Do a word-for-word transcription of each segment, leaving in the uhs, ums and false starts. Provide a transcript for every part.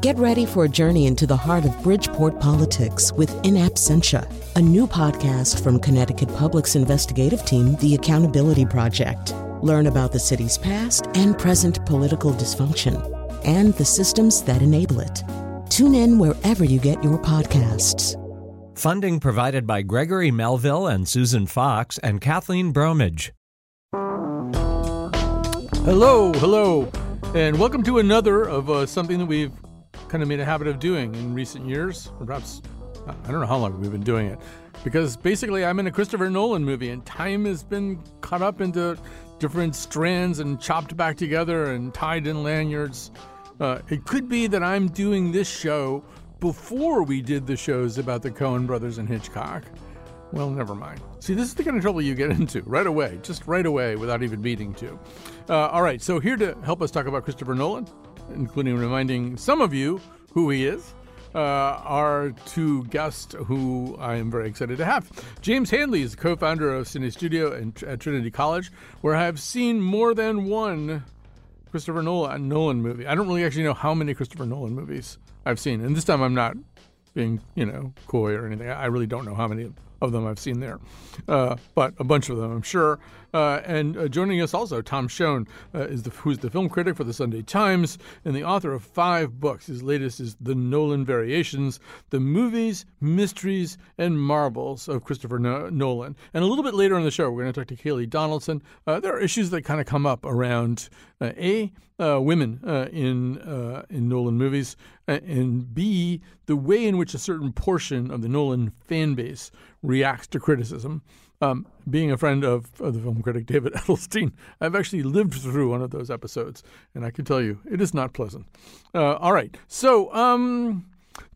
Get ready for a journey into the heart of Bridgeport politics with In Absentia, a new podcast from Connecticut Public's investigative team, The Accountability Project. Learn about the city's past and present political dysfunction and the systems that enable it. Tune in wherever you get your podcasts. Funding provided by Gregory Melville and Susan Fox and Kathleen Bromage. Hello, hello, and welcome to another of uh, something that we've kind of made a habit of doing in recent years, or perhaps, I don't know how long we've been doing it, because basically I'm in a Christopher Nolan movie and time has been cut up into different strands and chopped back together and tied in lanyards. Uh, it could be that I'm doing this show before we did the shows about the Coen brothers and Hitchcock. Well, never mind. See, this is the kind of trouble you get into right away, just right away without even meaning to. Uh, all right, so here to help us talk about Christopher Nolan, including reminding some of you who he is, uh, are two guests who I am very excited to have. James Hanley is the co-founder of Cine Studio in, at Trinity College, where I have seen more than one Christopher Nolan, Nolan movie. I don't really actually know how many Christopher Nolan movies I've seen, and this time I'm not being, you know, coy or anything. I really don't know how many of them I've seen there, uh, but a bunch of them, I'm sure. Uh, and uh, joining us also, Tom Shone, uh, is the, who's the film critic for The Sunday Times and the author of five books. His latest is The Nolan Variations, The Movies, Mysteries, and Marvels of Christopher no- Nolan. And a little bit later in the show, we're going to talk to Kayleigh Donaldson. Uh, there are issues that kind of come up around, uh, A, uh, women uh, in uh, in Nolan movies, and B, the way in which a certain portion of the Nolan fan base reacts to criticism. Um, being a friend of, of the film critic David Edelstein, I've actually lived through one of those episodes, and I can tell you, it is not pleasant. Uh, all right. So, um,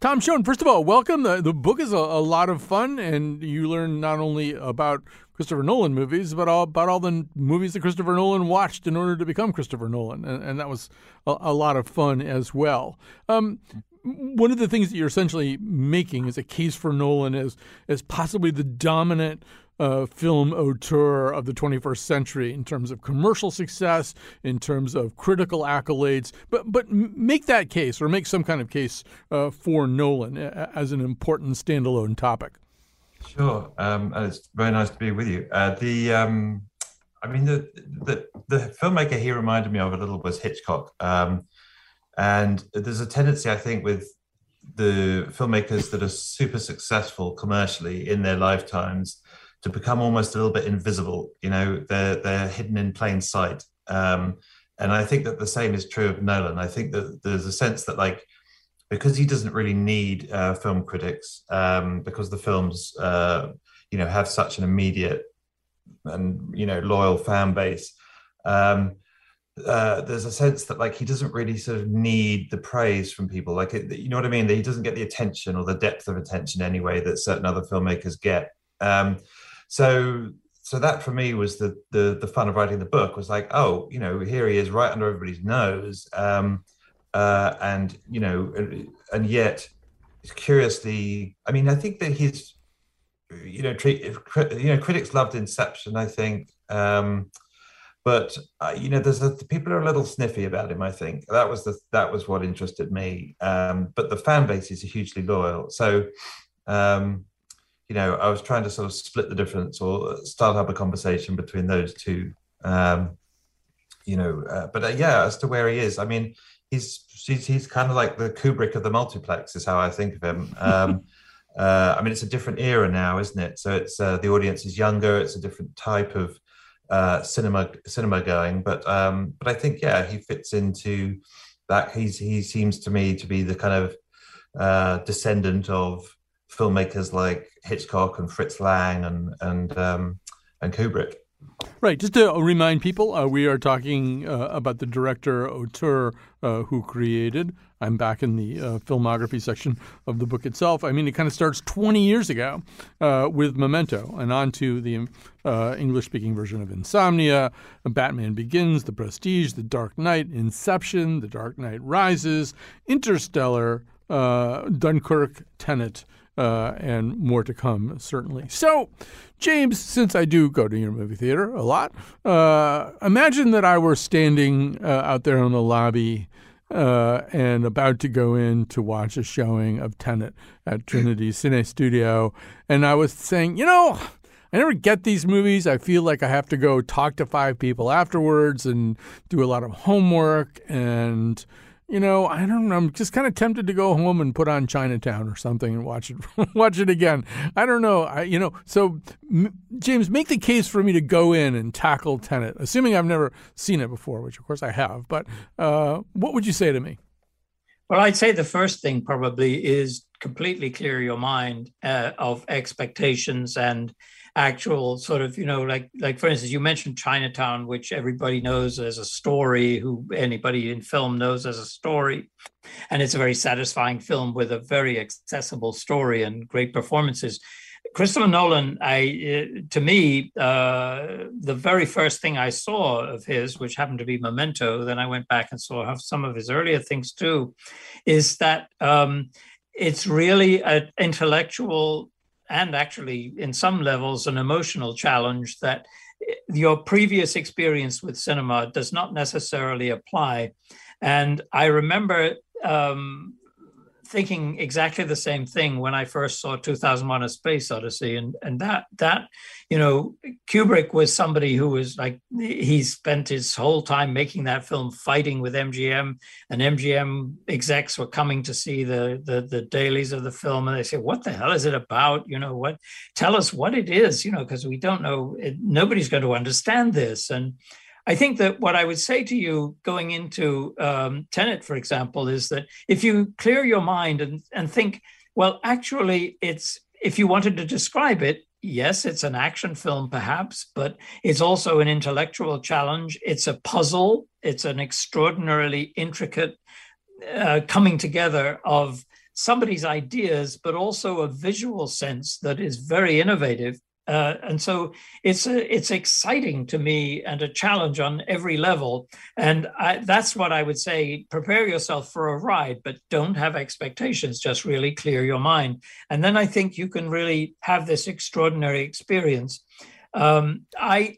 Tom Shone, first of all, welcome. The, the book is a, a lot of fun, and you learn not only about Christopher Nolan movies, but all, about all the movies that Christopher Nolan watched in order to become Christopher Nolan, and, and that was a, a lot of fun as well. Um One of the things that you're essentially making is a case for Nolan as, as possibly the dominant uh, film auteur of the twenty-first century in terms of commercial success, in terms of critical accolades. But but make that case, or make some kind of case uh, for Nolan as an important standalone topic. Sure, um, and it's very nice to be with you. Uh, the um, I mean, the, the the filmmaker he reminded me of a little was Hitchcock. Um, And there's a tendency, I think, with the filmmakers that are super successful commercially in their lifetimes to become almost a little bit invisible. You know, they're they're hidden in plain sight. Um, and I think that the same is true of Nolan. I think that there's a sense that, like, because he doesn't really need uh, film critics, um, because the films, uh, you know, have such an immediate and, you know, loyal fan base, um, Uh, there's a sense that, like, he doesn't really sort of need the praise from people. Like, it, you know what I mean? That he doesn't get the attention or the depth of attention anyway that certain other filmmakers get. Um, so, so that for me was the, the the fun of writing the book. Was like, oh, you know, here he is, right under everybody's nose, um, uh, and you know, and, and yet, curiously, I mean, I think that he's, you know, treat, if, you know, critics loved Inception, I think. Um, But uh, you know, there's a, people are a little sniffy about him. I think that was the that was what interested me. Um, but the fan base is hugely loyal. So, um, you know, I was trying to sort of split the difference or start up a conversation between those two. Um, you know, uh, but uh, yeah, as to where he is, I mean, he's he's, he's kind of like the Kubrick of the multiplex, is how I think of him. Um, uh, I mean, it's a different era now, isn't it? So it's uh, the audience is younger. It's a different type of uh cinema cinema going, but um but I think, yeah, he fits into that. He's he seems to me to be the kind of uh descendant of filmmakers like Hitchcock and Fritz Lang and and um and Kubrick. Right. Just to remind people, uh, we are talking uh, about the director, auteur, uh, who created, I'm back in the uh, filmography section of the book itself. I mean, it kind of starts twenty years ago uh, with Memento and on to the uh, English-speaking version of Insomnia, Batman Begins, The Prestige, The Dark Knight, Inception, The Dark Knight Rises, Interstellar, uh, Dunkirk, Tenet, Uh, and more to come, certainly. So, James, since I do go to your movie theater a lot, uh, imagine that I were standing uh, out there in the lobby uh, and about to go in to watch a showing of Tenet at Trinity Cine Studio. And I was saying, you know, I never get these movies. I feel like I have to go talk to five people afterwards and do a lot of homework. And, you know, I don't know. I'm just kind of tempted to go home and put on Chinatown or something and watch it watch it again. I don't know. I, you know, so, m- James, make the case for me to go in and tackle Tenet, assuming I've never seen it before, which, of course, I have. But uh, what would you say to me? Well, I'd say the first thing probably is completely clear your mind uh, of expectations and actual sort of, you know, like, like for instance, you mentioned Chinatown, which everybody knows as a story, who anybody in film knows as a story. And it's a very satisfying film with a very accessible story and great performances. Christopher Nolan, I, uh, to me, uh, the very first thing I saw of his, which happened to be Memento, then I went back and saw some of his earlier things too, is that um, it's really an intellectual and actually, in some levels, an emotional challenge that your previous experience with cinema does not necessarily apply. And I remember um, thinking exactly the same thing when I first saw two thousand one: A Space Odyssey. And, and that, that, you know, Kubrick was somebody who was like, he spent his whole time making that film fighting with M G M, and M G M execs were coming to see the, the, the dailies of the film. And they said, what the hell is it about? You know, what, tell us what it is, you know, because we don't know, it, nobody's going to understand this. And I think that what I would say to you going into um, Tenet, for example, is that if you clear your mind and, and think, well, actually, it's, if you wanted to describe it, yes, it's an action film, perhaps, but it's also an intellectual challenge. It's a puzzle. It's an extraordinarily intricate uh, coming together of somebody's ideas, but also a visual sense that is very innovative. Uh, and so it's a, it's exciting to me and a challenge on every level. And I, that's what I would say, prepare yourself for a ride, but don't have expectations, just really clear your mind. And then I think you can really have this extraordinary experience. Um, I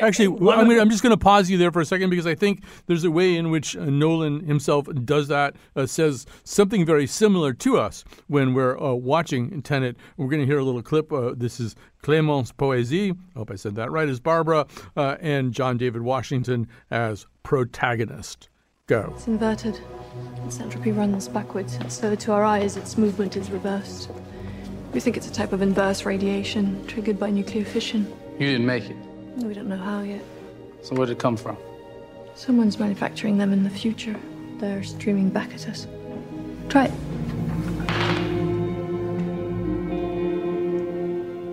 Actually, well, I mean, I'm just going to pause you there for a second, because I think there's a way in which uh, Nolan himself does that, uh, says something very similar to us when we're uh, watching Tenet. We're going to hear a little clip. Uh, this is Clémence Poésie, I hope I said that right, as Barbara, uh, and John David Washington as protagonist. Go. It's inverted. Its entropy runs backwards. So to our eyes, its movement is reversed. We think it's a type of inverse radiation triggered by nuclear fission. You didn't make it. We don't know how yet. So where did it come from? Someone's manufacturing them in the future. They're streaming back at us. Try it.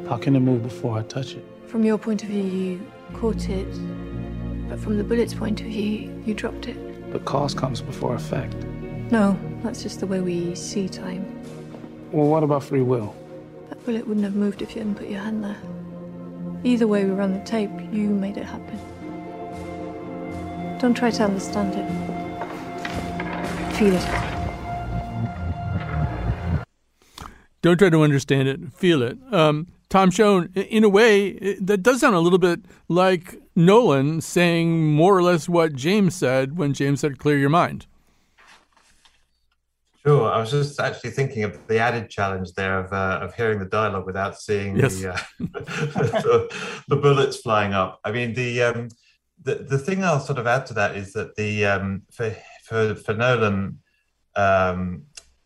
How can it move before I touch it? From your point of view, you caught it. But from the bullet's point of view, you dropped it. But cause comes before effect. No, that's just the way we see time. Well, what about free will? That bullet wouldn't have moved if you hadn't put your hand there. Either way we run the tape, you made it happen. Don't try to understand it. Feel it. Don't try to understand it. Feel it. Um, Tom Shone, in a way, that does sound a little bit like Nolan saying more or less what James said when James said, clear your mind. Sure. I was just actually thinking of the added challenge there of uh, of hearing the dialogue without seeing yes. the, uh, the the bullets flying up. I mean, the um, the the thing I'll sort of add to that is that the um, for for for Nolan, um,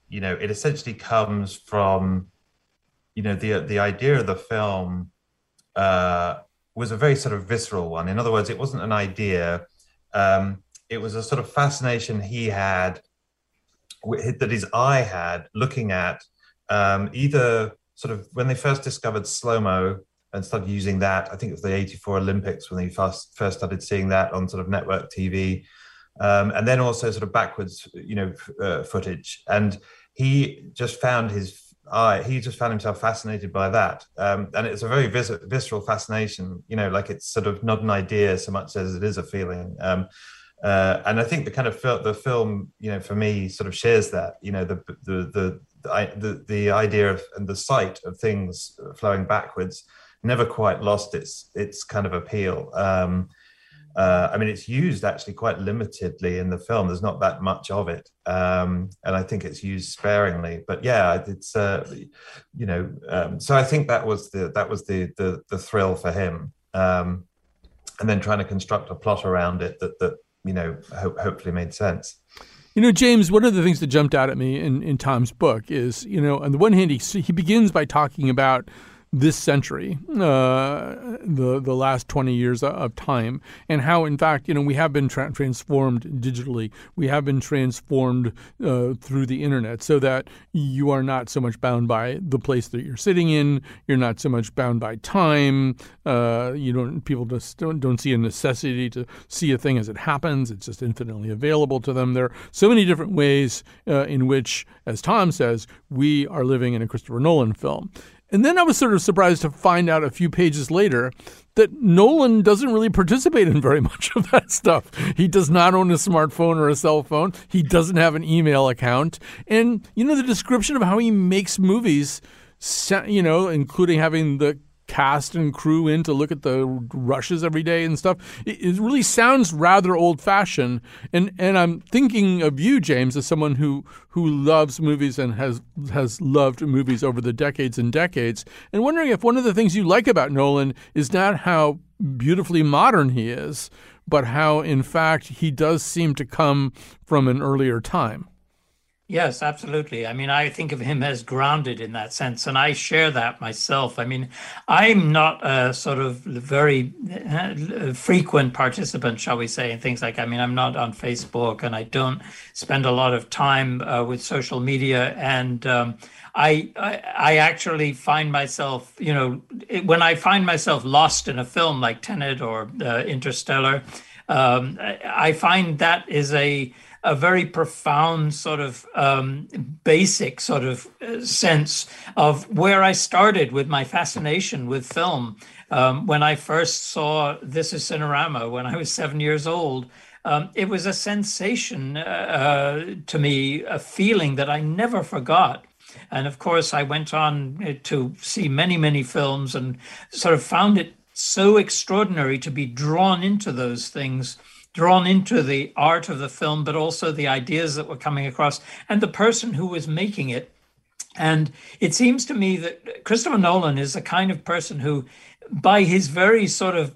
you know, it essentially comes from, you know, the the idea of the film uh, was a very sort of visceral one. In other words, it wasn't an idea. Um, it was a sort of fascination he had. That his eye had looking at um, either sort of when they first discovered slow-mo and started using that. I think it was the eighty-four Olympics when they first, first started seeing that on sort of network T V, um, and then also sort of backwards, you know, uh, footage. And he just found his eye. He just found himself fascinated by that, um, and it's a very vis- visceral fascination. You know, like it's sort of not an idea so much as it is a feeling. Um, Uh, and I think the kind of fil- the film, you know, for me, sort of shares that, you know, the the the the, the, the idea of and the sight of things flowing backwards never quite lost its its kind of appeal. Um, Uh, I mean, it's used actually quite limitedly in the film. There's not that much of it. Um, and I think it's used sparingly, but yeah, it's, uh, you know, um, so I think that was the, that was the, the, the thrill for him. Um, and then trying to construct a plot around it that, that, you know, ho- hopefully made sense. You know, James, one of the things that jumped out at me in, in Tom's book is, you know, on the one hand, he, he begins by talking about this century, uh, the the last twenty years of time, and how, in fact, you know, we have been tra- transformed digitally. We have been transformed uh, through the internet, so that you are not so much bound by the place that you're sitting in. You're not so much bound by time. Uh, you don't people just don't don't see a necessity to see a thing as it happens. It's just infinitely available to them. There are so many different ways uh, in which, as Tom says, we are living in a Christopher Nolan film. And then I was sort of surprised to find out a few pages later that Nolan doesn't really participate in very much of that stuff. He does not own a smartphone or a cell phone. He doesn't have an email account. And, you know, the description of how he makes movies, you know, including having the cast and crew in to look at the rushes every day and stuff, it really sounds rather old-fashioned. And and I'm thinking of you, James, as someone who who loves movies and has has loved movies over the decades and decades, and wondering if one of the things you like about Nolan is not how beautifully modern he is, but how, in fact, he does seem to come from an earlier time. Yes, absolutely. I mean, I think of him as grounded in that sense, and I share that myself. I mean, I'm not a sort of very frequent participant, shall we say, in things like, I mean, I'm not on Facebook, and I don't spend a lot of time uh, with social media. And um, I, I I actually find myself, you know, when I find myself lost in a film like Tenet or uh, Interstellar, um, I find that is a a very profound sort of um, basic sort of sense of where I started with my fascination with film. Um, when I first saw This Is Cinerama, when I was seven years old, um, it was a sensation uh, to me, a feeling that I never forgot. And of course, I went on to see many, many films and sort of found it so extraordinary to be drawn into those things, drawn into the art of the film, but also the ideas that were coming across and the person who was making it. And it seems to me that Christopher Nolan is the kind of person who, by his very sort of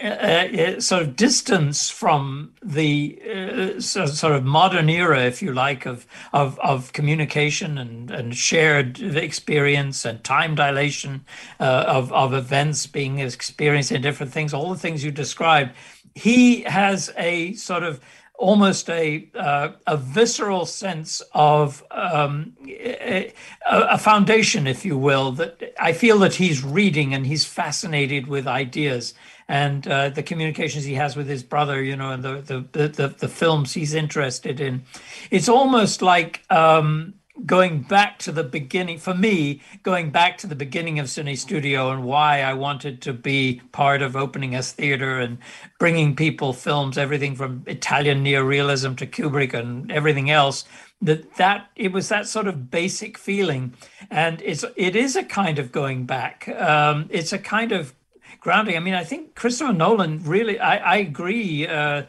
Uh, sort of distance from the uh, sort of modern era, if you like, of of, of communication and, and shared experience and time dilation uh, of, of events being experienced in different things, all the things you described. He has a sort of almost a uh, a visceral sense of um, a, a foundation, if you will, that I feel that he's reading and he's fascinated with ideas. And uh, the communications he has with his brother, you know, and the the the, the films he's interested in, it's almost like um, going back to the beginning. For me, going back to the beginning of Cine Studio and why I wanted to be part of opening a theater and bringing people films, everything from Italian neorealism to Kubrick and everything else. That that it was that sort of basic feeling, and it's it is a kind of going back. Um, it's a kind of grounding. I mean, I think Christopher Nolan really, I, I agree uh,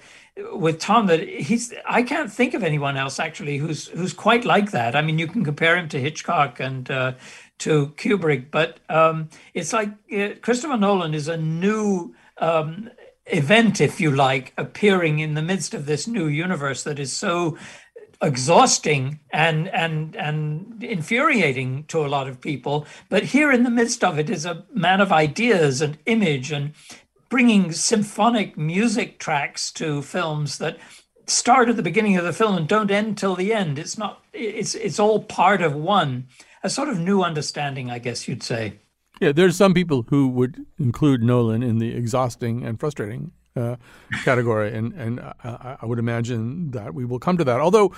with Tom that he's, I can't think of anyone else actually who's who's quite like that. I mean, you can compare him to Hitchcock and uh, to Kubrick, but um, it's like uh, Christopher Nolan is a new um, event, if you like, appearing in the midst of this new universe that is so exhausting and and and infuriating to a lot of people, but here in the midst of it is a man of ideas and image and bringing symphonic music tracks to films that start at the beginning of the film and don't end till the end. It's not it's it's all part of one, a sort of new understanding, I guess you'd say. Yeah, there's some people who would include Nolan in the exhausting and frustrating Uh, category, and and I, I would imagine that we will come to that. Although,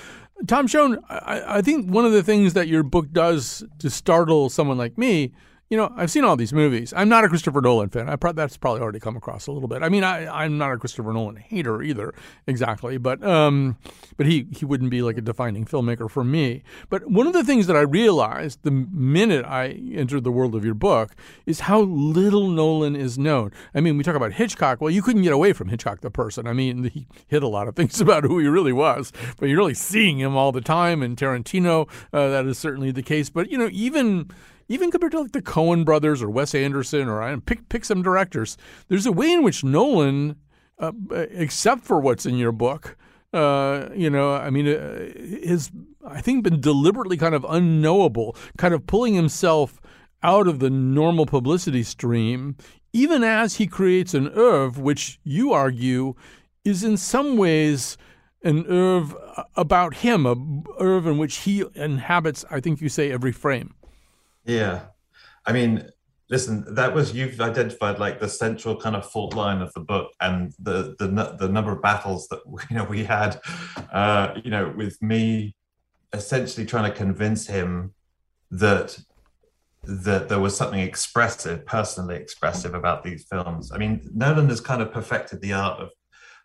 Tom Shone, I, I think one of the things that your book does to startle someone like me you know, I've seen all these movies. I'm not a Christopher Nolan fan. I pro- that's probably already come across a little bit. I mean, I, I'm not a Christopher Nolan hater either, exactly. But um, but he, he wouldn't be like a defining filmmaker for me. But one of the things that I realized the minute I entered the world of your book is how little Nolan is known. I mean, we talk about Hitchcock. Well, you couldn't get away from Hitchcock the person. I mean, he hid a lot of things about who he really was. But you're really seeing him all the time. And Tarantino, uh, that is certainly the case. But, you know, even... Even compared to like the Coen brothers or Wes Anderson or I don't, pick pick some directors, there's a way in which Nolan, uh, except for what's in your book, uh, you know, I mean, uh, has I think been deliberately kind of unknowable, kind of pulling himself out of the normal publicity stream, even as he creates an oeuvre which you argue is in some ways an oeuvre about him, an oeuvre in which he inhabits, I think you say, every frame. Yeah. I mean, listen, that was, you've identified like the central kind of fault line of the book and the the, the number of battles that, you know, we had, uh, you know, with me essentially trying to convince him that, that there was something expressive, personally expressive about these films. I mean, Nolan has kind of perfected the art of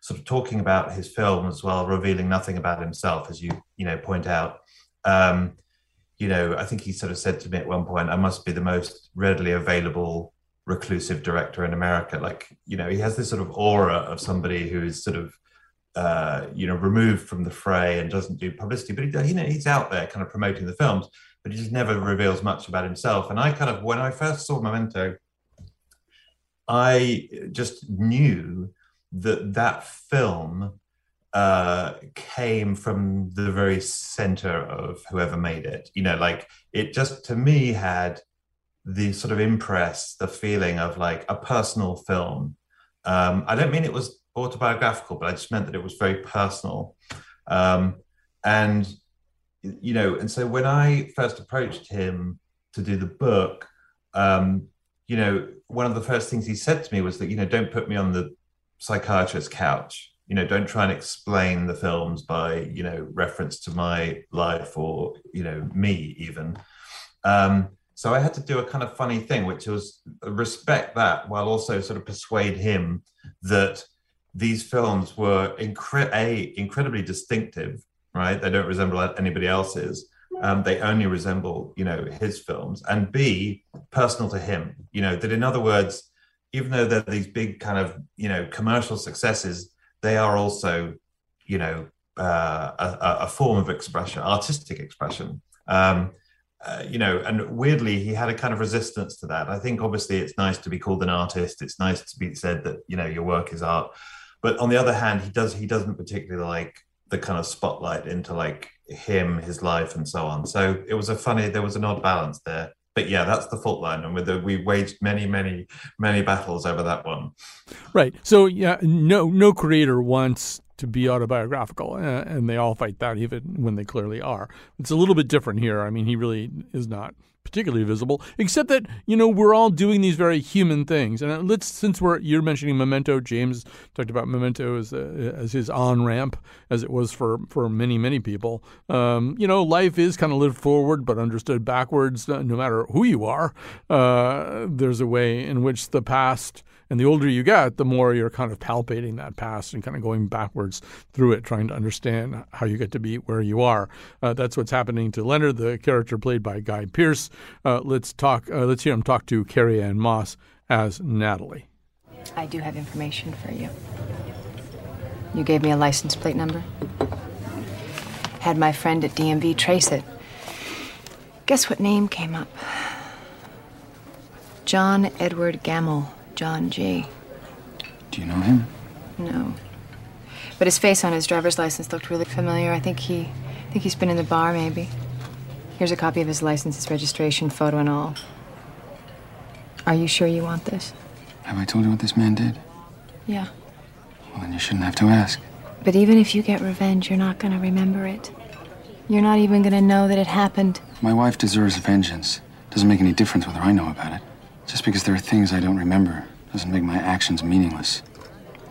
sort of talking about his films while revealing nothing about himself, as you, you know, point out. Um, You know, I think he sort of said to me at one point, I must be the most readily available reclusive director in America. Like, you know, he has this sort of aura of somebody who is sort of, uh, you know, removed from the fray and doesn't do publicity. But, he, you know, he's out there kind of promoting the films, but he just never reveals much about himself. And I kind of, when I first saw Memento, I just knew that that film Uh, came from the very center of whoever made it. You know, like it just to me had the sort of impress, the feeling of like a personal film. Um, I don't mean it was autobiographical, but I just meant that it was very personal. Um, and, you know, and so when I first approached him to do the book, um, you know, one of the first things he said to me was that, you know, don't put me on the psychiatrist's couch. You know, don't try and explain the films by, you know, reference to my life or, you know, me even. Um, so I had to do a kind of funny thing, which was respect that while also sort of persuade him that these films were incre- a, incredibly distinctive, right? They don't resemble anybody else's. Um, they only resemble, you know, his films, and B, personal to him. You know, that in other words, even though they're these big kind of, you know, commercial successes, they are also, you know, uh, a, a form of expression, artistic expression. Um, uh, you know, and weirdly, he had a kind of resistance to that. I think obviously it's nice to be called an artist. It's nice to be said that, you know, your work is art. But on the other hand, he does he doesn't particularly like the kind of spotlight into like him, his life, and so on. So it was a funny, there was an odd balance there. But yeah, that's the fault line, and with the, we waged many, many, many battles over that one. Right. So yeah, no, no creator wants to be autobiographical, and they all fight that, even when they clearly are. It's a little bit different here. I mean, he really is not particularly visible, except that, you know, we're all doing these very human things. And let's, since we're you're mentioning Memento, James talked about Memento as a, as his on-ramp, as it was for, for many, many people. Um, you know, life is kind of lived forward but understood backwards, no matter who you are. Uh, there's a way in which the past, and the older you get, the more you're kind of palpating that past and kind of going backwards through it, trying to understand how you get to be where you are. Uh, that's what's happening to Leonard, the character played by Guy Pearce. Uh, let's talk. Uh, let's hear him talk to Carrie Ann Moss as Natalie. I do have information for you. You gave me a license plate number. Had my friend at D M V trace it. Guess what name came up? John Edward Gammell, John G. Do you know him? No. But his face on his driver's license looked really familiar. I think he, I think he's been in the bar maybe. Here's a copy of his license, his registration, photo and all. Are you sure you want this? Have I told you what this man did? Yeah. Well, then you shouldn't have to ask. But even if you get revenge, you're not going to remember it. You're not even going to know that it happened. My wife deserves vengeance. Doesn't make any difference whether I know about it. Just because there are things I don't remember doesn't make my actions meaningless.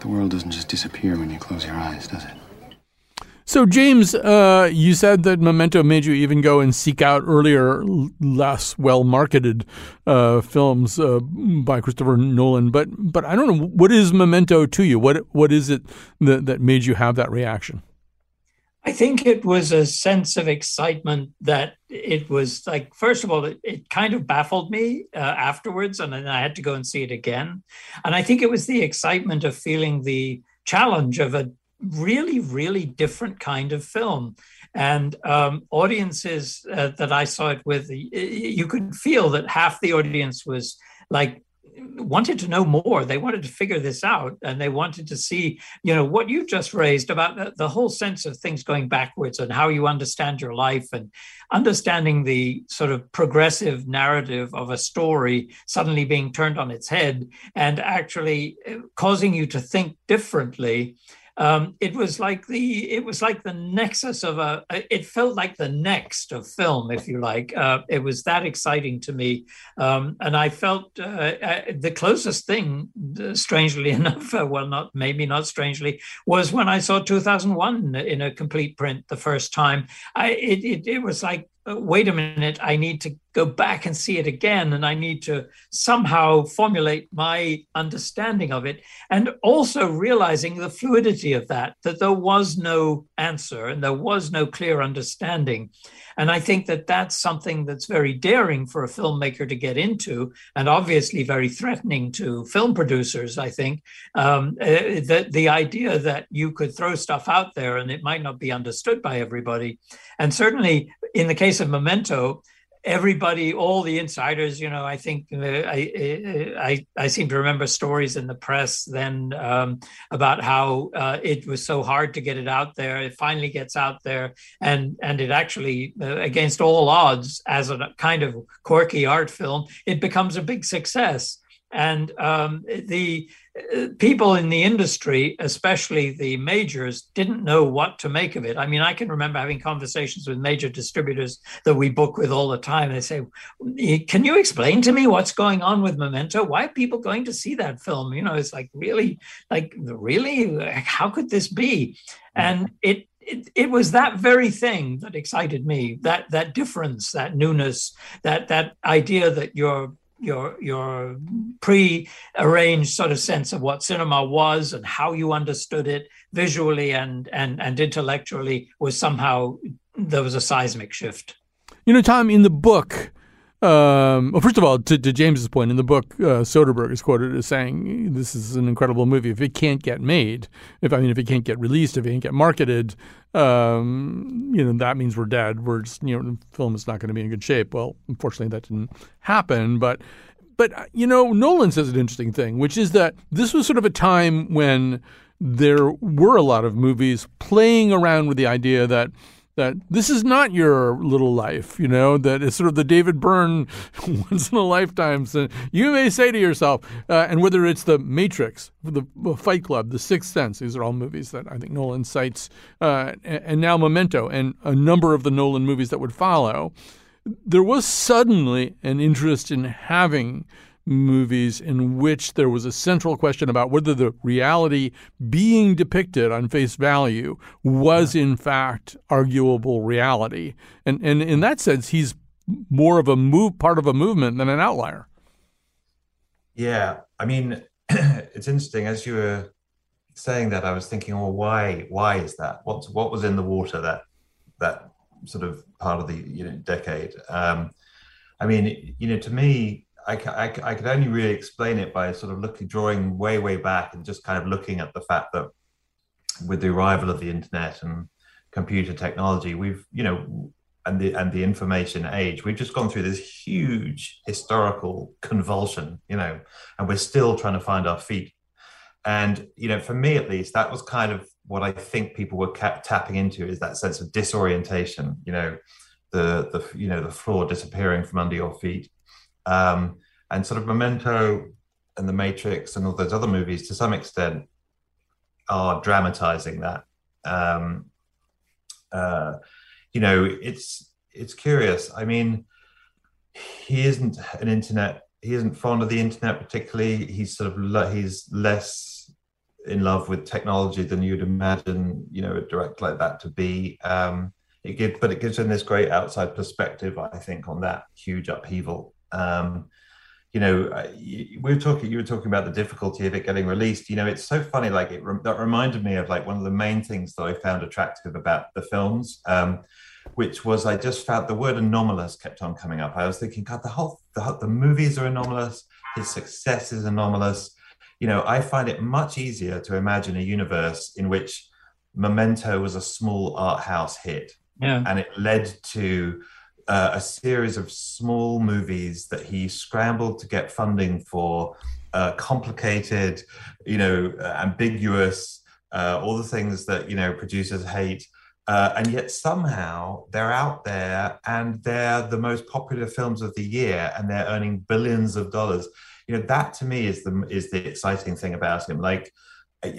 The world doesn't just disappear when you close your eyes, does it? So, James, uh, you said that Memento made you even go and seek out earlier, less well-marketed uh, films uh, by Christopher Nolan. But but I don't know, what is Memento to you? What What is it that, that made you have that reaction? I think it was a sense of excitement that it was like, first of all, it, it kind of baffled me uh, afterwards, and then I had to go and see it again. And I think it was the excitement of feeling the challenge of a really, really different kind of film. And um, audiences uh, that I saw it with, you could feel that half the audience was like, wanted to know more. They wanted to figure this out, and they wanted to see, you know, what you just raised about the, the whole sense of things going backwards and how you understand your life and understanding the sort of progressive narrative of a story suddenly being turned on its head and actually causing you to think differently. Um, it was like the it was like the nexus of a it felt like the next of film, if you like. Uh, it was that exciting to me. Um, and I felt uh, I, the closest thing, strangely enough, uh, well, not maybe not strangely, was when I saw two thousand one in a complete print the first time. I it it, it was like, wait a minute, I need to go back and see it again, and I need to somehow formulate my understanding of it, and also realizing the fluidity of that, that there was no answer and there was no clear understanding. And I think that that's something that's very daring for a filmmaker to get into, and obviously very threatening to film producers, I think, um, the, the idea that you could throw stuff out there and it might not be understood by everybody. And certainly in the case of Memento, everybody, all the insiders, you know, I think uh, I, I I seem to remember stories in the press then um, about how uh, it was so hard to get it out there. It finally gets out there, and and it actually, uh, against all odds, as a kind of quirky art film, it becomes a big success. And um, the uh, people in the industry, especially the majors, didn't know what to make of it. I mean, I can remember having conversations with major distributors that we book with all the time. They say, can you explain to me what's going on with Memento? Why are people going to see that film? You know, it's like, really, like, really, how could this be? And it It, it was that very thing that excited me, that that difference, that newness, that that idea that you're your your pre-arranged sort of sense of what cinema was and how you understood it visually and and and intellectually was somehow, there was a seismic shift. You know, Tom, in the book, um, well, first of all, to, to James's point, in the book, uh, Soderbergh is quoted as saying, this is an incredible movie. If it can't get made, if I mean, if it can't get released, if it can't get marketed, Um, you know, that means we're dead. We're just, you know, the film is not going to be in good shape. Well, unfortunately, that didn't happen. But, but you know, Nolan says an interesting thing, which is that this was sort of a time when there were a lot of movies playing around with the idea that that this is not your little life, you know, that it's sort of the David Byrne once in a lifetime. So you may say to yourself, uh, and whether it's The Matrix, The Fight Club, The Sixth Sense, these are all movies that I think Nolan cites, uh, and now Memento and a number of the Nolan movies that would follow, there was suddenly an interest in having movies in which there was a central question about whether the reality being depicted on face value was in fact arguable reality. And and in that sense, he's more of a move, part of a movement than an outlier. Yeah. I mean, it's interesting. As you were saying that, I was thinking, well, why, why is that? What, what was in the water that, that sort of part of the, you know, decade? Um, I mean, you know, to me, I, I, I could only really explain it by sort of looking, drawing way, way back and just kind of looking at the fact that with the arrival of the internet and computer technology, we've, you know, and the and the information age, we've just gone through this huge historical convulsion, you know, and we're still trying to find our feet. And, you know, for me, at least, that was kind of what I think people were ca- tapping into, is that sense of disorientation, you know, the, the you know, the floor disappearing from under your feet. Um, and sort of Memento and The Matrix and all those other movies, to some extent, are dramatizing that. Um, uh, you know, it's it's curious. I mean, he isn't an internet. He isn't fond of the internet particularly. He's sort of le- he's less in love with technology than you'd imagine, you know, a director like that to be. Um, it gives, but it gives him this great outside perspective, I think, on that huge upheaval. Um, you know, we were talking, you were talking about the difficulty of it getting released. You know, it's so funny, like it re- that reminded me of like one of the main things that I found attractive about the films, um, which was I just found the word anomalous kept on coming up. I was thinking, God, the whole, the, the movies are anomalous. His success is anomalous. You know, I find it much easier to imagine a universe in which Memento was a small art house hit. Yeah. And it led to uh, a series of small movies that he scrambled to get funding for, uh, complicated, you know, uh, ambiguous, uh, all the things that, you know, producers hate. Uh, and yet somehow they're out there and they're the most popular films of the year and they're earning billions of dollars. You know, that to me is the is the exciting thing about him. Like,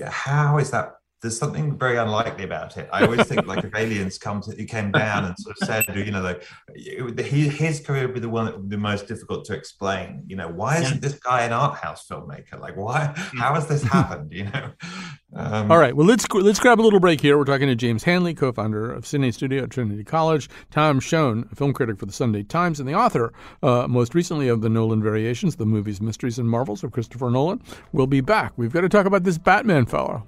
how is that? There's something very unlikely about it. I always think, like, if aliens come to, he came down and sort of said, you know, like, it, he, his career would be the one that would be most difficult to explain. You know, why isn't this guy an art house filmmaker? Like, why? How has this happened? You know. Um, All right. Well, let's let's grab a little break here. We're talking to James Hanley, co-founder of Cine Studio at Trinity College, Tom Shone, a film critic for The Sunday Times, and the author, uh, most recently, of The Nolan Variations: The Movies, Mysteries, and Marvels of Christopher Nolan. We'll be back. We've got to talk about this Batman fellow.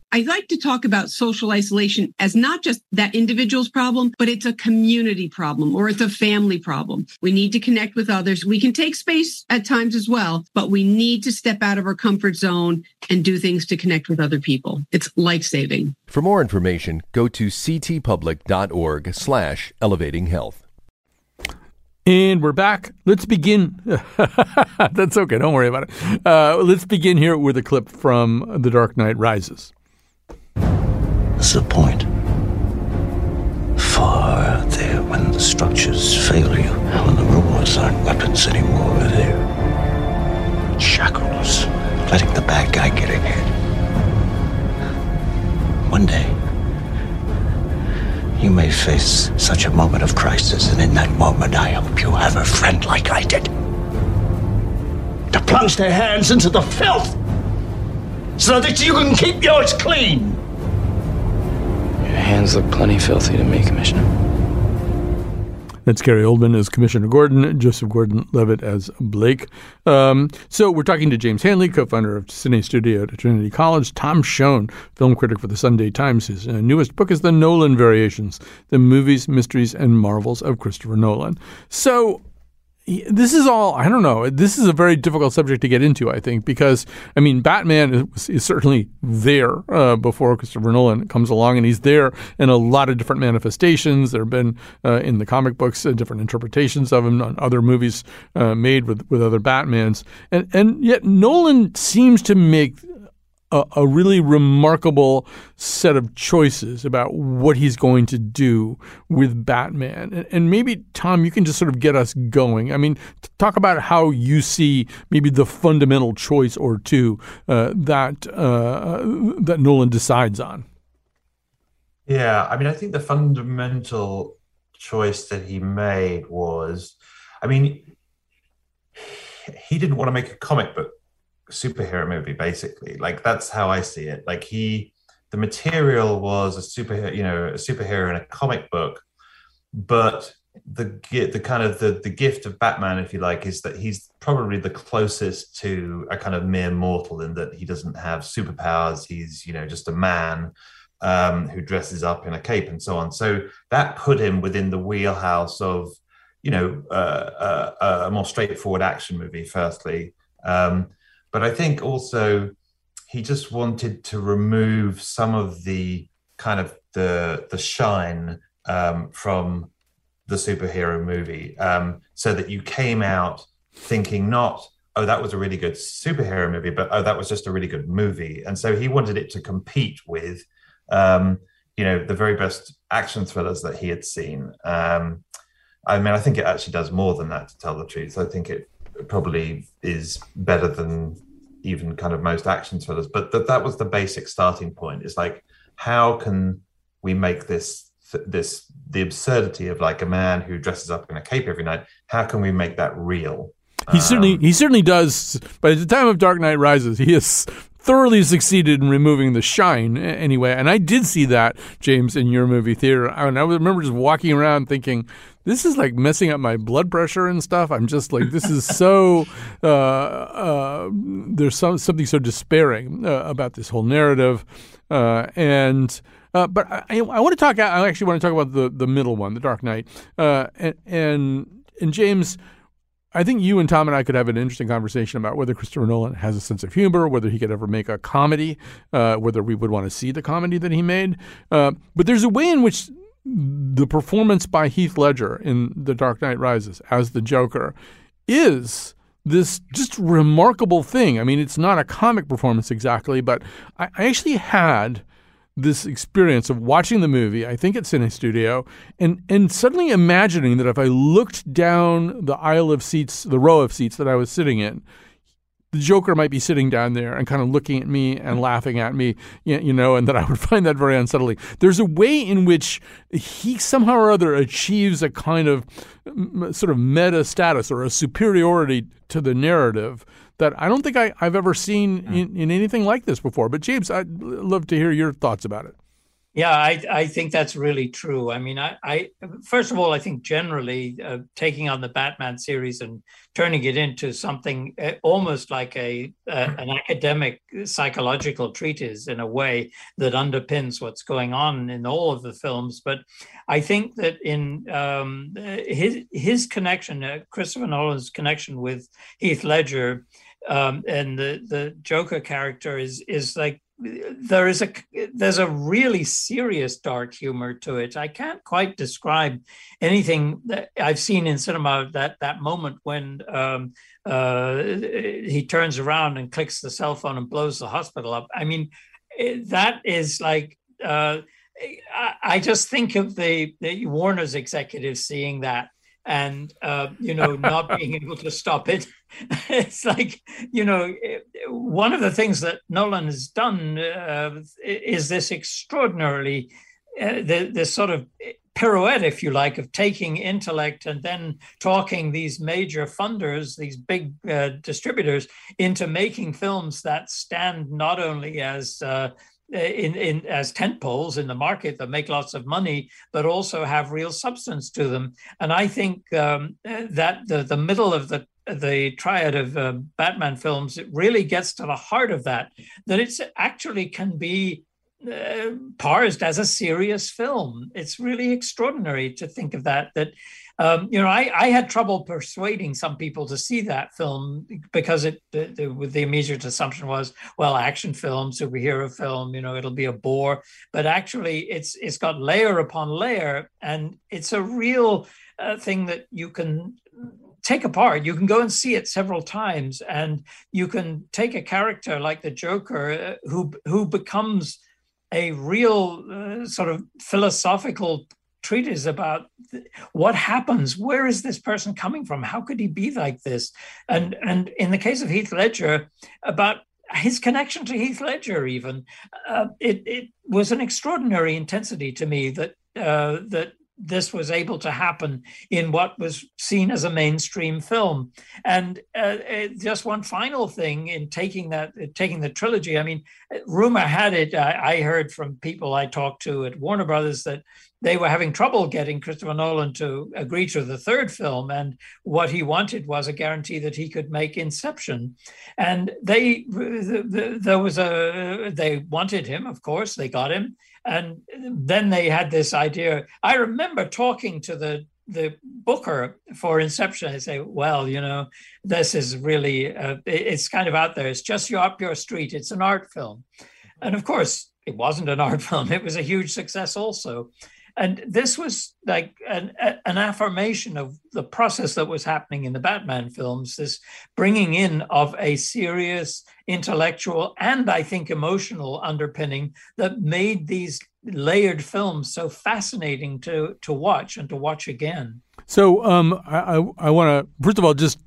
I like to talk about social isolation as not just that individual's problem, but it's a community problem or it's a family problem. We need to connect with others. We can take space at times as well, but we need to step out of our comfort zone and do things to connect with other people. It's life-saving. For more information, go to ctpublic.org slash elevating health. And we're back. Let's begin. That's okay. Don't worry about it. Uh, let's begin here with a clip from The Dark Knight Rises. That's the point. Far there when the structures fail you, when the rewards aren't weapons anymore, they're shackles, letting the bad guy get ahead. One day, you may face such a moment of crisis, and in that moment, I hope you have a friend like I did, to plunge their hands into the filth, so that you can keep yours clean. Your hands look plenty filthy to me, Commissioner. That's Gary Oldman as Commissioner Gordon, Joseph Gordon-Levitt as Blake. Um, so we're talking to James Hanley, co-founder of Cine Studio at Trinity College, Tom Shone, film critic for The Sunday Times. His uh, newest book is The Nolan Variations, The Movies, Mysteries, and Marvels of Christopher Nolan. So this is all, I don't know, this is a very difficult subject to get into, I think, because, I mean, Batman is, is certainly there uh, before Christopher Nolan comes along, and he's there in a lot of different manifestations. There have been, uh, in the comic books, uh, different interpretations of him, on other movies uh, made with, with other Batmans. And, and yet Nolan seems to make a, a really remarkable set of choices about what he's going to do with Batman. And, and maybe, Tom, you can just sort of get us going. I mean, talk about how you see maybe the fundamental choice or two uh, that uh, that Nolan decides on. Yeah, I mean, I think the fundamental choice that he made was, I mean, he didn't want to make a comic book superhero movie, basically. Like, that's how I see it. Like, he the material was a superhero, you know, a superhero in a comic book, but the the kind of the the gift of Batman, if you like, is that he's probably the closest to a kind of mere mortal in that he doesn't have superpowers. He's, you know, just a man um, who dresses up in a cape and so on. So that put him within the wheelhouse of, you know, uh, uh, a more straightforward action movie, firstly. Um, but I think also he just wanted to remove some of the kind of the the shine um, from the superhero movie, um, so that you came out thinking not, oh, that was a really good superhero movie, but oh, that was just a really good movie. And so he wanted it to compete with, um, you know, the very best action thrillers that he had seen. Um, I mean, I think it actually does more than that, to tell the truth. I think it probably is better than even kind of most action thrillers, but that that was the basic starting point. It's like, how can we make this this the absurdity of like a man who dresses up in a cape every night, how can we make that real? He um, certainly he certainly does. By the time of Dark Knight Rises, he has thoroughly succeeded in removing the shine anyway. And I did see that, James, in your movie theater. I, mean, I remember just walking around thinking, this is like messing up my blood pressure and stuff. I'm just like, this is so, uh, uh, there's some, something so despairing uh, about this whole narrative. Uh, and Uh, but I, I want to talk. I actually want to talk about the, the middle one, The Dark Knight. Uh, and, and and James, I think you and Tom and I could have an interesting conversation about whether Christopher Nolan has a sense of humor, whether he could ever make a comedy, uh, whether we would want to see the comedy that he made. Uh, but there's a way in which the performance by Heath Ledger in The Dark Knight Rises as the Joker is this just remarkable thing. I mean, it's not a comic performance exactly, but I, I actually had this experience of watching the movie, I think at Cine Studio, and and suddenly imagining that if I looked down the aisle of seats, the row of seats that I was sitting in, the Joker might be sitting down there and kind of looking at me and laughing at me, you know, and that I would find that very unsettling. There's a way in which he somehow or other achieves a kind of sort of meta status or a superiority to the narrative that I don't think I, I've ever seen in, in anything like this before. But James, I'd love to hear your thoughts about it. Yeah, I, I think that's really true. I mean, I, I first of all, I think generally uh, taking on the Batman series and turning it into something almost like a uh, an academic psychological treatise in a way that underpins what's going on in all of the films. But I think that in um, his his connection, uh, Christopher Nolan's connection with Heath Ledger um, and the the Joker character is is like, There is a there's a really serious dark humor to it. I can't quite describe anything that I've seen in cinema, that that moment when um, uh, he turns around and clicks the cell phone and blows the hospital up. I mean, that is like uh, I just think of the, the Warner's executive seeing that and, uh, you know, not being able to stop it. It's like, you know, one of the things that Nolan has done uh, is this extraordinarily, uh, this sort of pirouette, if you like, of taking intellect and then talking these major funders, these big uh, distributors, into making films that stand not only as uh, In, in as tent poles in the market that make lots of money, but also have real substance to them. And I think um, that the, the middle of the the triad of uh, Batman films, it really gets to the heart of that, that it's actually can be uh, parsed as a serious film. It's really extraordinary to think of that, that Um, you know, I, I had trouble persuading some people to see that film because it, the, the, the immediate assumption was, well, action film, superhero film, you know, it'll be a bore. But actually, it's it's got layer upon layer, and it's a real uh, thing that you can take apart. You can go and see it several times, and you can take a character like the Joker, uh, who who becomes a real uh, sort of philosophical treatise about what happens, where is this person coming from, how could he be like this, and and in the case of Heath Ledger, about his connection to Heath Ledger even, uh, it it was an extraordinary intensity to me that uh, that this was able to happen in what was seen as a mainstream film. And uh, just one final thing in taking that, taking the trilogy. I mean, rumor had it, I, I heard from people I talked to at Warner Brothers that they were having trouble getting Christopher Nolan to agree to the third film. And what he wanted was a guarantee that he could make Inception. And they, there was a, they wanted him, of course, they got him. And then they had this idea. I remember talking to the the booker for Inception. I say, well, you know, this is really, uh, it's kind of out there. It's just your, up your street. It's an art film. And of course, it wasn't an art film. It was a huge success also. And this was like an, an affirmation of the process that was happening in the Batman films, this bringing in of a serious intellectual and I think emotional underpinning that made these layered films so fascinating to, to watch and to watch again. So um, I, I, I want to, first of all, just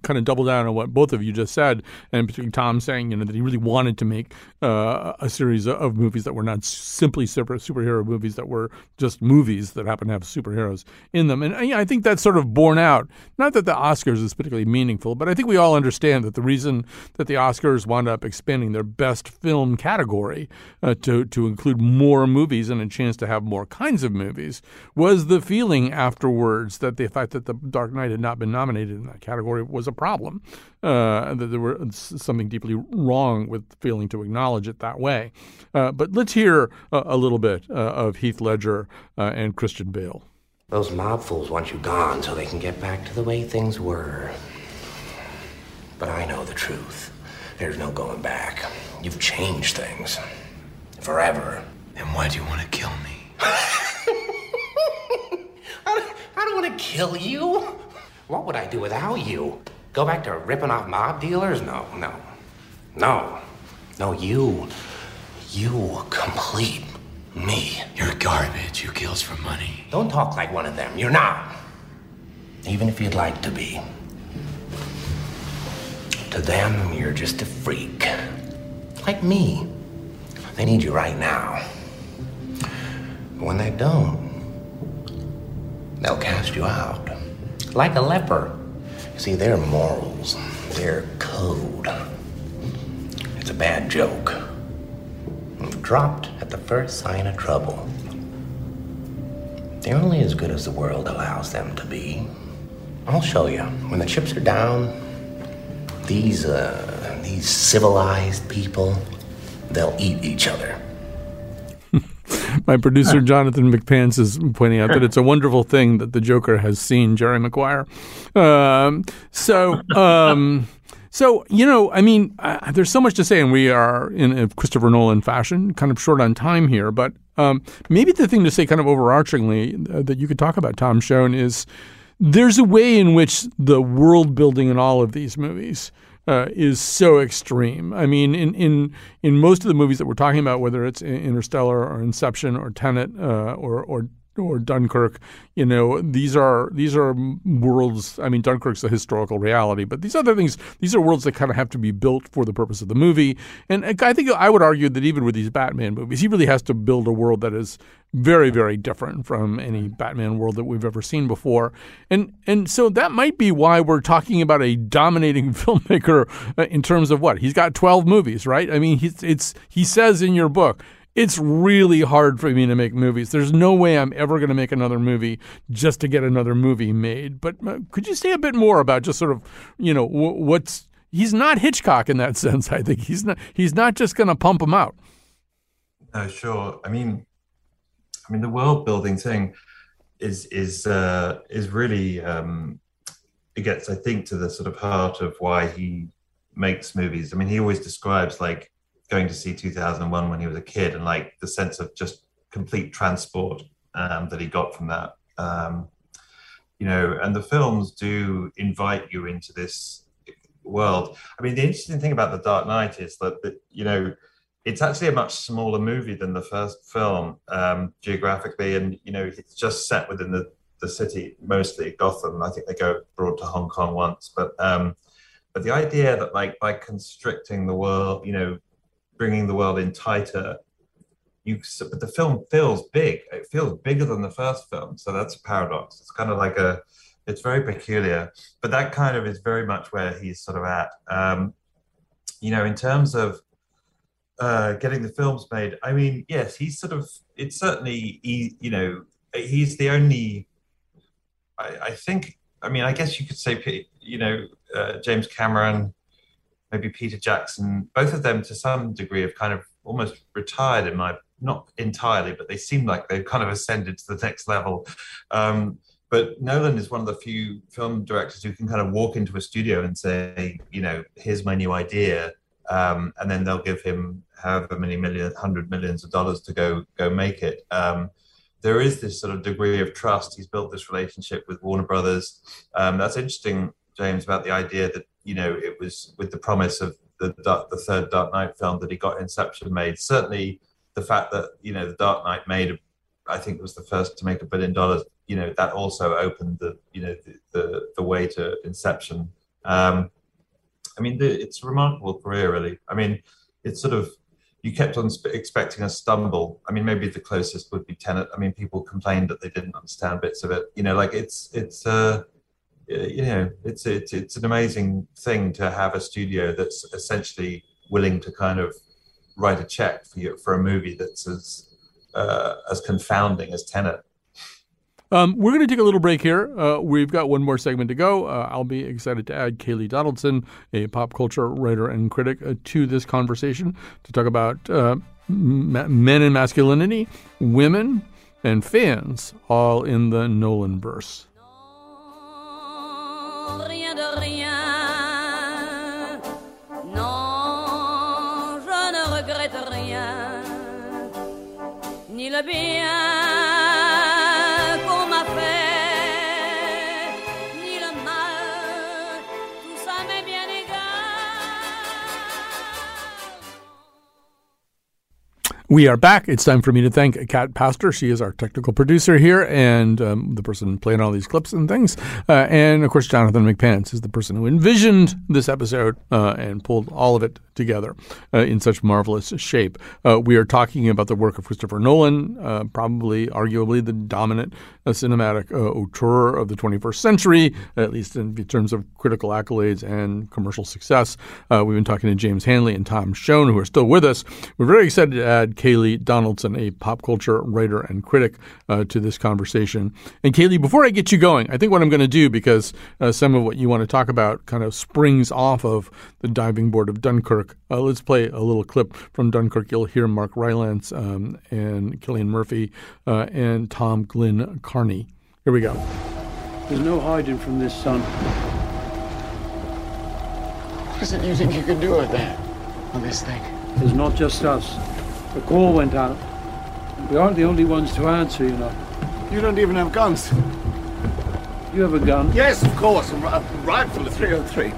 kind of double down on what both of you just said, and particularly Tom saying, you know, that he really wanted to make uh, a series of movies that were not simply super superhero movies, that were just movies that happen to have superheroes in them. And yeah, I think that's sort of borne out. Not that the Oscars is particularly meaningful, but I think we all understand that the reason that the Oscars wound up expanding their best film category uh, to, to include more movies and a chance to have more kinds of movies was the feeling afterwards that the fact that The Dark Knight had not been nominated in that category was a problem, uh, and that there were something deeply wrong with failing to acknowledge it that way. Uh, but let's hear a, a little bit uh, of Heath Ledger uh, and Christian Bale. Those mob fools want you gone so they can get back to the way things were. But I know the truth. There's no going back. You've changed things. Forever. Then why do you want to kill me? I don't want to kill you. What would I do without you? Go back to ripping off mob dealers? No, no, no, no, you, you complete me. You're garbage who kills for money. Don't talk like one of them. You're not. Even if you'd like to be. To them, you're just a freak. Like me. They need you right now. But when they don't, they'll cast you out. Like a leper. You see, their morals, their code. It's a bad joke. Dropped at the first sign of trouble. They're only as good as the world allows them to be. I'll show you. When the chips are down, these, uh, these civilized people, they'll eat each other. My producer, Jonathan McPants, is pointing out that it's a wonderful thing that the Joker has seen Jerry Maguire. Um, so, um, so you know, I mean, uh, there's so much to say, and we are in a Christopher Nolan fashion, kind of short on time here. But um, maybe the thing to say kind of overarchingly uh, that you could talk about, Tom Shone, is there's a way in which the world building in all of these movies Uh, is so extreme. I mean, in, in in most of the movies that we're talking about, whether it's Interstellar or Inception or Tenet uh, or or or Dunkirk, you know, these are these are worlds. I mean, Dunkirk's a historical reality, but these other things, these are worlds that kind of have to be built for the purpose of the movie. And I think I would argue that even with these Batman movies, he really has to build a world that is very, very different from any Batman world that we've ever seen before. And and so that might be why we're talking about a dominating filmmaker uh, in terms of what? He's got twelve movies, right? I mean, he's, it's he says in your book, it's really hard for me to make movies. There's no way I'm ever going to make another movie just to get another movie made. But uh, could you say a bit more about just sort of, you know, w- what's – he's not Hitchcock in that sense, I think. He's not, he's not just going to pump him out. Uh, sure. I mean – I mean, the world building thing is is uh, is really um, it gets, I think, to the sort of heart of why he makes movies. I mean, he always describes like going to see two thousand one when he was a kid and like the sense of just complete transport um, that he got from that. Um, you know, and the films do invite you into this world. I mean, the interesting thing about The Dark Knight is that, that you know, it's actually a much smaller movie than the first film, um, geographically, and you know it's just set within the, the city, mostly Gotham. I think they go abroad to Hong Kong once, but um, but the idea that like by constricting the world, you know, bringing the world in tighter, you, but the film feels big. It feels bigger than the first film. So that's a paradox. It's kind of like a, it's very peculiar, but that kind of is very much where he's sort of at. Um, you know, in terms of uh, getting the films made, I mean, yes, he's sort of, it's certainly, he, you know, he's the only, I, I think, I mean, I guess you could say, you know, uh, James Cameron, maybe Peter Jackson, both of them to some degree have kind of almost retired in my, not entirely, but they seem like they've kind of ascended to the next level. Um, but Nolan is one of the few film directors who can kind of walk into a studio and say, you know, here's my new idea. Um, and then they'll give him however many million, hundred millions of dollars to go, go make it. Um, there is this sort of degree of trust. He's built this relationship with Warner Brothers. Um, that's interesting, James, about the idea that, you know, it was with the promise of the, the third Dark Knight film that he got Inception made. Certainly the fact that, you know, the Dark Knight made, I think it was the first to make a billion dollars, you know, that also opened the, you know, the, the, the way to Inception. Um, I mean, the, it's a remarkable career, really. I mean, it's sort of, you kept on expecting a stumble. I mean, maybe the closest would be Tenet. I mean, people complained that they didn't understand bits of it. You know, like it's, it's, uh, you know, it's, it's, it's an amazing thing to have a studio that's essentially willing to kind of write a check for you for a movie that's as, uh, as confounding as Tenet. Um, we're going to take a little break here. Uh, we've got one more segment to go. Uh, I'll be excited to add Kayleigh Donaldson, a pop culture writer and critic, uh, to this conversation to talk about uh, ma- men and masculinity, women, and fans, all in the Nolan verse. No, rien de rien. Non, je ne regrette rien. Ni le bien. We are back. It's time for me to thank Kat Pastor. She is our technical producer here and um, the person playing all these clips and things. Uh, and, of course, Jonathan McPants is the person who envisioned this episode uh, and pulled all of it together uh, in such marvelous shape. Uh, we are talking about the work of Christopher Nolan, uh, probably, arguably, the dominant uh, cinematic uh, auteur of the twenty-first century, at least in terms of critical accolades and commercial success. Uh, we've been talking to James Hanley and Tom Shone, who are still with us. We're very excited to add Kayleigh Donaldson, a pop culture writer and critic, uh, to this conversation. And Kayleigh, before I get you going, I think what I'm going to do, because uh, some of what you want to talk about kind of springs off of the diving board of Dunkirk, uh, let's play a little clip from Dunkirk. You'll hear Mark Rylance um, and Cillian Murphy uh, and Tom Glynn Carney. Here we go. There's no hiding from this, son. What is it you think you can do with that, on this thing? It's not just us. The call went out. We aren't the only ones to answer, you know. You don't even have guns. You have a gun? Yes, of course. A rifle, a three oh three.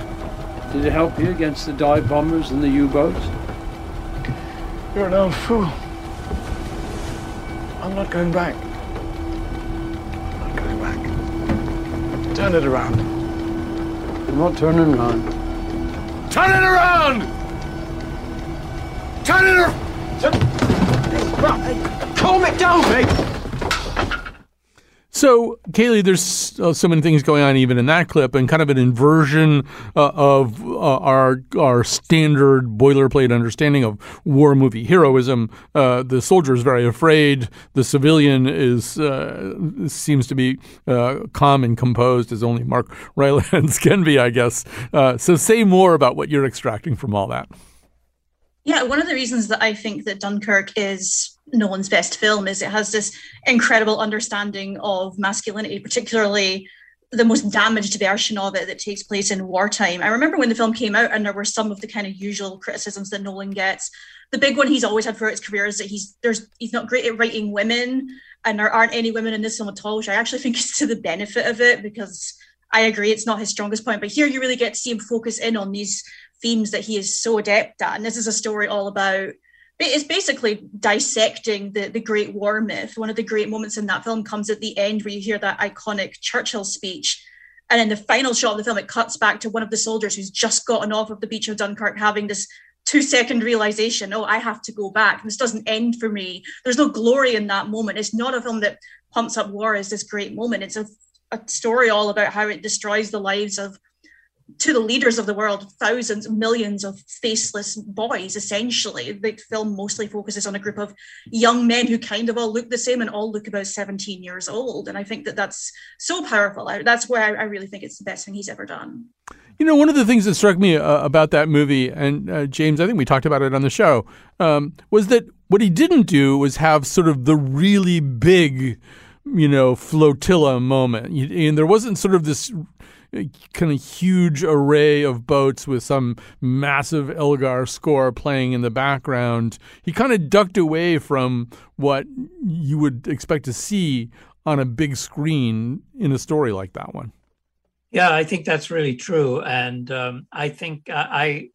Did it help you against the dive bombers and the U-boats? You're an old fool. I'm not going back. I'm not going back. Turn it around. I'm not turning around. Turn it around! Turn it around! Calm it down, mate. So, Kayleigh, there's uh, so many things going on even in that clip, and kind of an inversion uh, of uh, our our standard boilerplate understanding of war movie heroism. Uh, the soldier is very afraid. The civilian is uh, seems to be uh, calm and composed, as only Mark Rylance can be, I guess. Uh, so, say more about what you're extracting from all that. Yeah, one of the reasons that I think that Dunkirk is Nolan's best film is it has this incredible understanding of masculinity, particularly the most damaged version of it that takes place in wartime. I remember when the film came out and there were some of the kind of usual criticisms that Nolan gets. The big one he's always had throughout his career is that he's there's he's not great at writing women, and there aren't any women in this film at all, which I actually think is to the benefit of it, because I agree it's not his strongest point. But here you really get to see him focus in on these themes that he is so adept at. And this is a story all about, it's basically dissecting the, the great war myth. One of the great moments in that film comes at the end where you hear that iconic Churchill speech. And in the final shot of the film, it cuts back to one of the soldiers who's just gotten off of the beach of Dunkirk having this two-second realization, oh, I have to go back. This doesn't end for me. There's no glory in that moment. It's not a film that pumps up war as this great moment. It's a, a story all about how it destroys the lives of, to the leaders of the world, thousands, millions of faceless boys, essentially. The film mostly focuses on a group of young men who kind of all look the same and all look about seventeen years old. And I think that that's so powerful. I, that's where I, I really think it's the best thing he's ever done. You know, one of the things that struck me uh, about that movie, and uh, James, I think we talked about it on the show, um, was that what he didn't do was have sort of the really big, you know, flotilla moment. And there wasn't sort of this kind of huge array of boats with some massive Elgar score playing in the background. He kind of ducked away from what you would expect to see on a big screen in a story like that one. Yeah, I think that's really true, and um, I think I,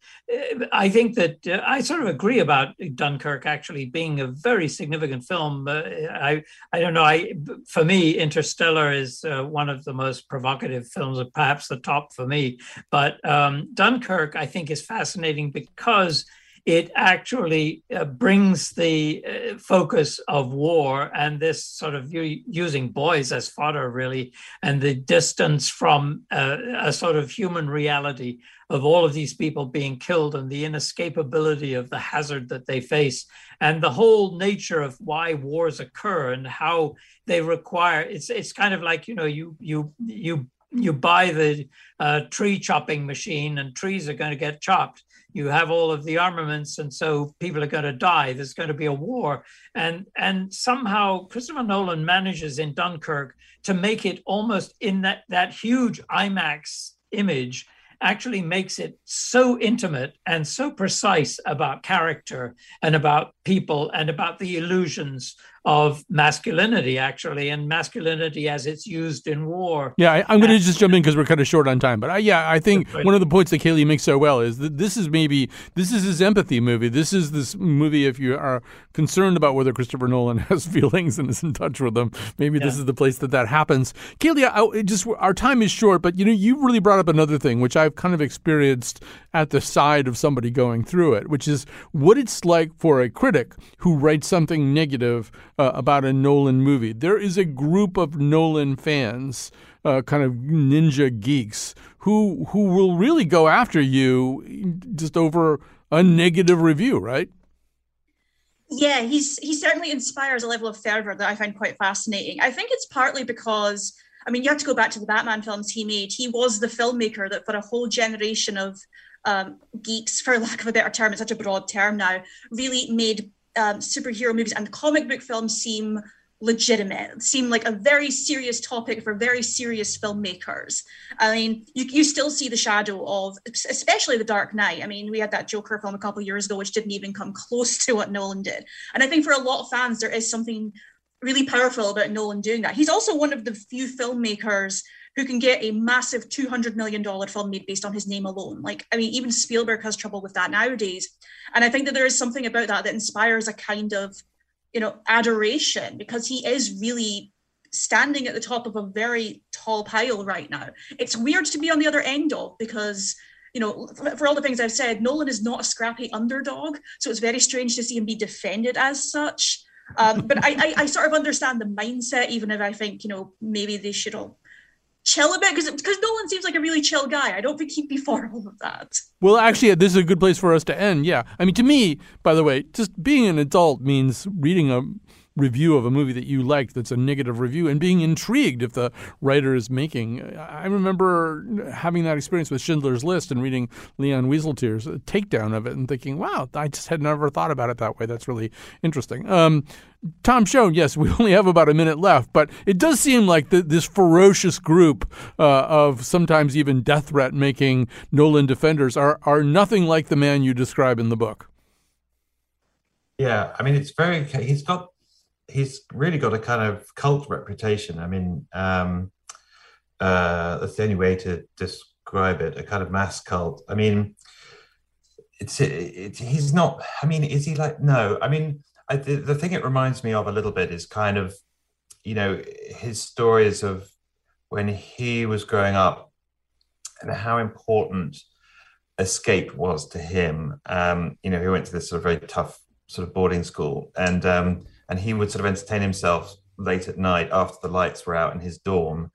I think that uh, I sort of agree about Dunkirk actually being a very significant film. Uh, I, I don't know. I, for me, Interstellar is uh, one of the most provocative films, or perhaps the top for me. But um, Dunkirk, I think, is fascinating because it actually uh, brings the uh, focus of war and this sort of u- using boys as fodder, really, and the distance from uh, a sort of human reality of all of these people being killed and the inescapability of the hazard that they face and the whole nature of why wars occur and how they require. It's it's kind of like, you know, you you you you buy the uh, tree chopping machine and trees are going to get chopped. You have all of the armaments, and so people are going to die. There's going to be a war. And, and somehow Christopher Nolan manages in Dunkirk to make it almost in that, that huge IMAX image actually makes it so intimate and so precise about character and about people and about the illusions of masculinity, actually, and masculinity as it's used in war. Yeah, I, I'm going to just jump in because we're kind of short on time. But I, yeah, I think one of the points that Kayleigh makes so well is that this is maybe, this is his empathy movie. This is this movie, if you are concerned about whether Christopher Nolan has feelings and is in touch with them, maybe yeah. this is the place that that happens. Kayleigh, I, just, our time is short, but you know, you really brought up another thing, which I've kind of experienced at the side of somebody going through it, which is what it's like for a critic who writes something negative Uh, about a Nolan movie. There is a group of Nolan fans, uh, kind of ninja geeks, who who will really go after you just over a negative review, right? Yeah, he's he certainly inspires a level of fervor that I find quite fascinating. I think it's partly because, I mean, you have to go back to the Batman films he made. He was the filmmaker that for a whole generation of um, geeks, for lack of a better term, it's such a broad term now, really made Um, superhero movies and comic book films seem legitimate, seem like a very serious topic for very serious filmmakers. I mean, you, you still see the shadow of, especially The Dark Knight. I mean, we had that Joker film a couple of years ago, which didn't even come close to what Nolan did. And I think for a lot of fans, there is something really powerful about Nolan doing that. He's also one of the few filmmakers who can get a massive two hundred million dollars film made based on his name alone. Like, I mean, even Spielberg has trouble with that nowadays. And I think that there is something about that that inspires a kind of, you know, adoration, because he is really standing at the top of a very tall pile right now. It's weird to be on the other end of, because, you know, for all the things I've said, Nolan is not a scrappy underdog. So it's very strange to see him be defended as such. Um, but I, I, I sort of understand the mindset, even if I think, you know, maybe they should all chill a bit, because because Nolan seems like a really chill guy. I don't think he'd be for all of that. Well, actually, this is a good place for us to end. Yeah, I mean, to me, by the way, just being an adult means reading a review of a movie that you liked that's a negative review and being intrigued if the writer is making. I remember having that experience with Schindler's List and reading Leon Wieseltier's takedown of it and thinking, wow, I just had never thought about it that way. That's really interesting. Um, Tom Shone, yes, we only have about a minute left, but it does seem like the, this ferocious group uh, of sometimes even death threat making Nolan defenders are are nothing like the man you describe in the book. Yeah, I mean, it's very, he's got, he's really got a kind of cult reputation. I mean, um, uh, that's the only way to describe it, a kind of mass cult. I mean, it's, it's he's not, I mean, is he like, no, I mean, I, the, the thing it reminds me of a little bit is kind of, you know, his stories of when he was growing up and how important escape was to him. Um, you know, he went to this sort of very tough sort of boarding school, and um, and he would sort of entertain himself late at night after the lights were out in his dorm,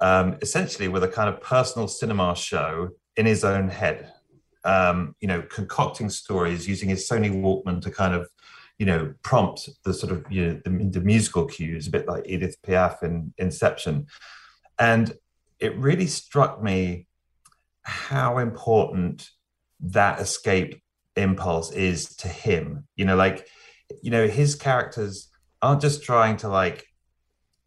um, essentially with a kind of personal cinema show in his own head, um, you know, concocting stories using his Sony Walkman to kind of, you know, prompt the sort of, you know, the, the musical cues, a bit like Edith Piaf in Inception. And it really struck me how important that escape impulse is to him. You know, like, you know, his characters aren't just trying to like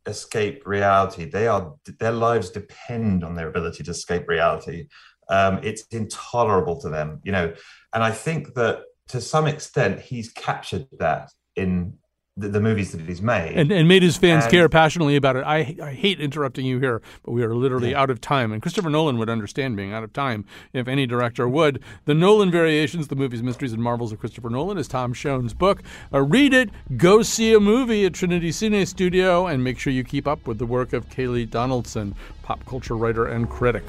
escape reality. They are, their lives depend on their ability to escape reality. Um, it's intolerable to them, you know. And I think that to some extent he's captured that in the, the movies that he's made. And, and made his fans and, care passionately about it. I, I hate interrupting you here, but we are literally yeah. out of time. And Christopher Nolan would understand being out of time if any director would. The Nolan Variations, The Movies, Mysteries, and Marvels of Christopher Nolan is Tom Shone's book. Uh, read it. Go see a movie at Trinity Cine Studio. And make sure you keep up with the work of Kayleigh Donaldson, pop culture writer and critic.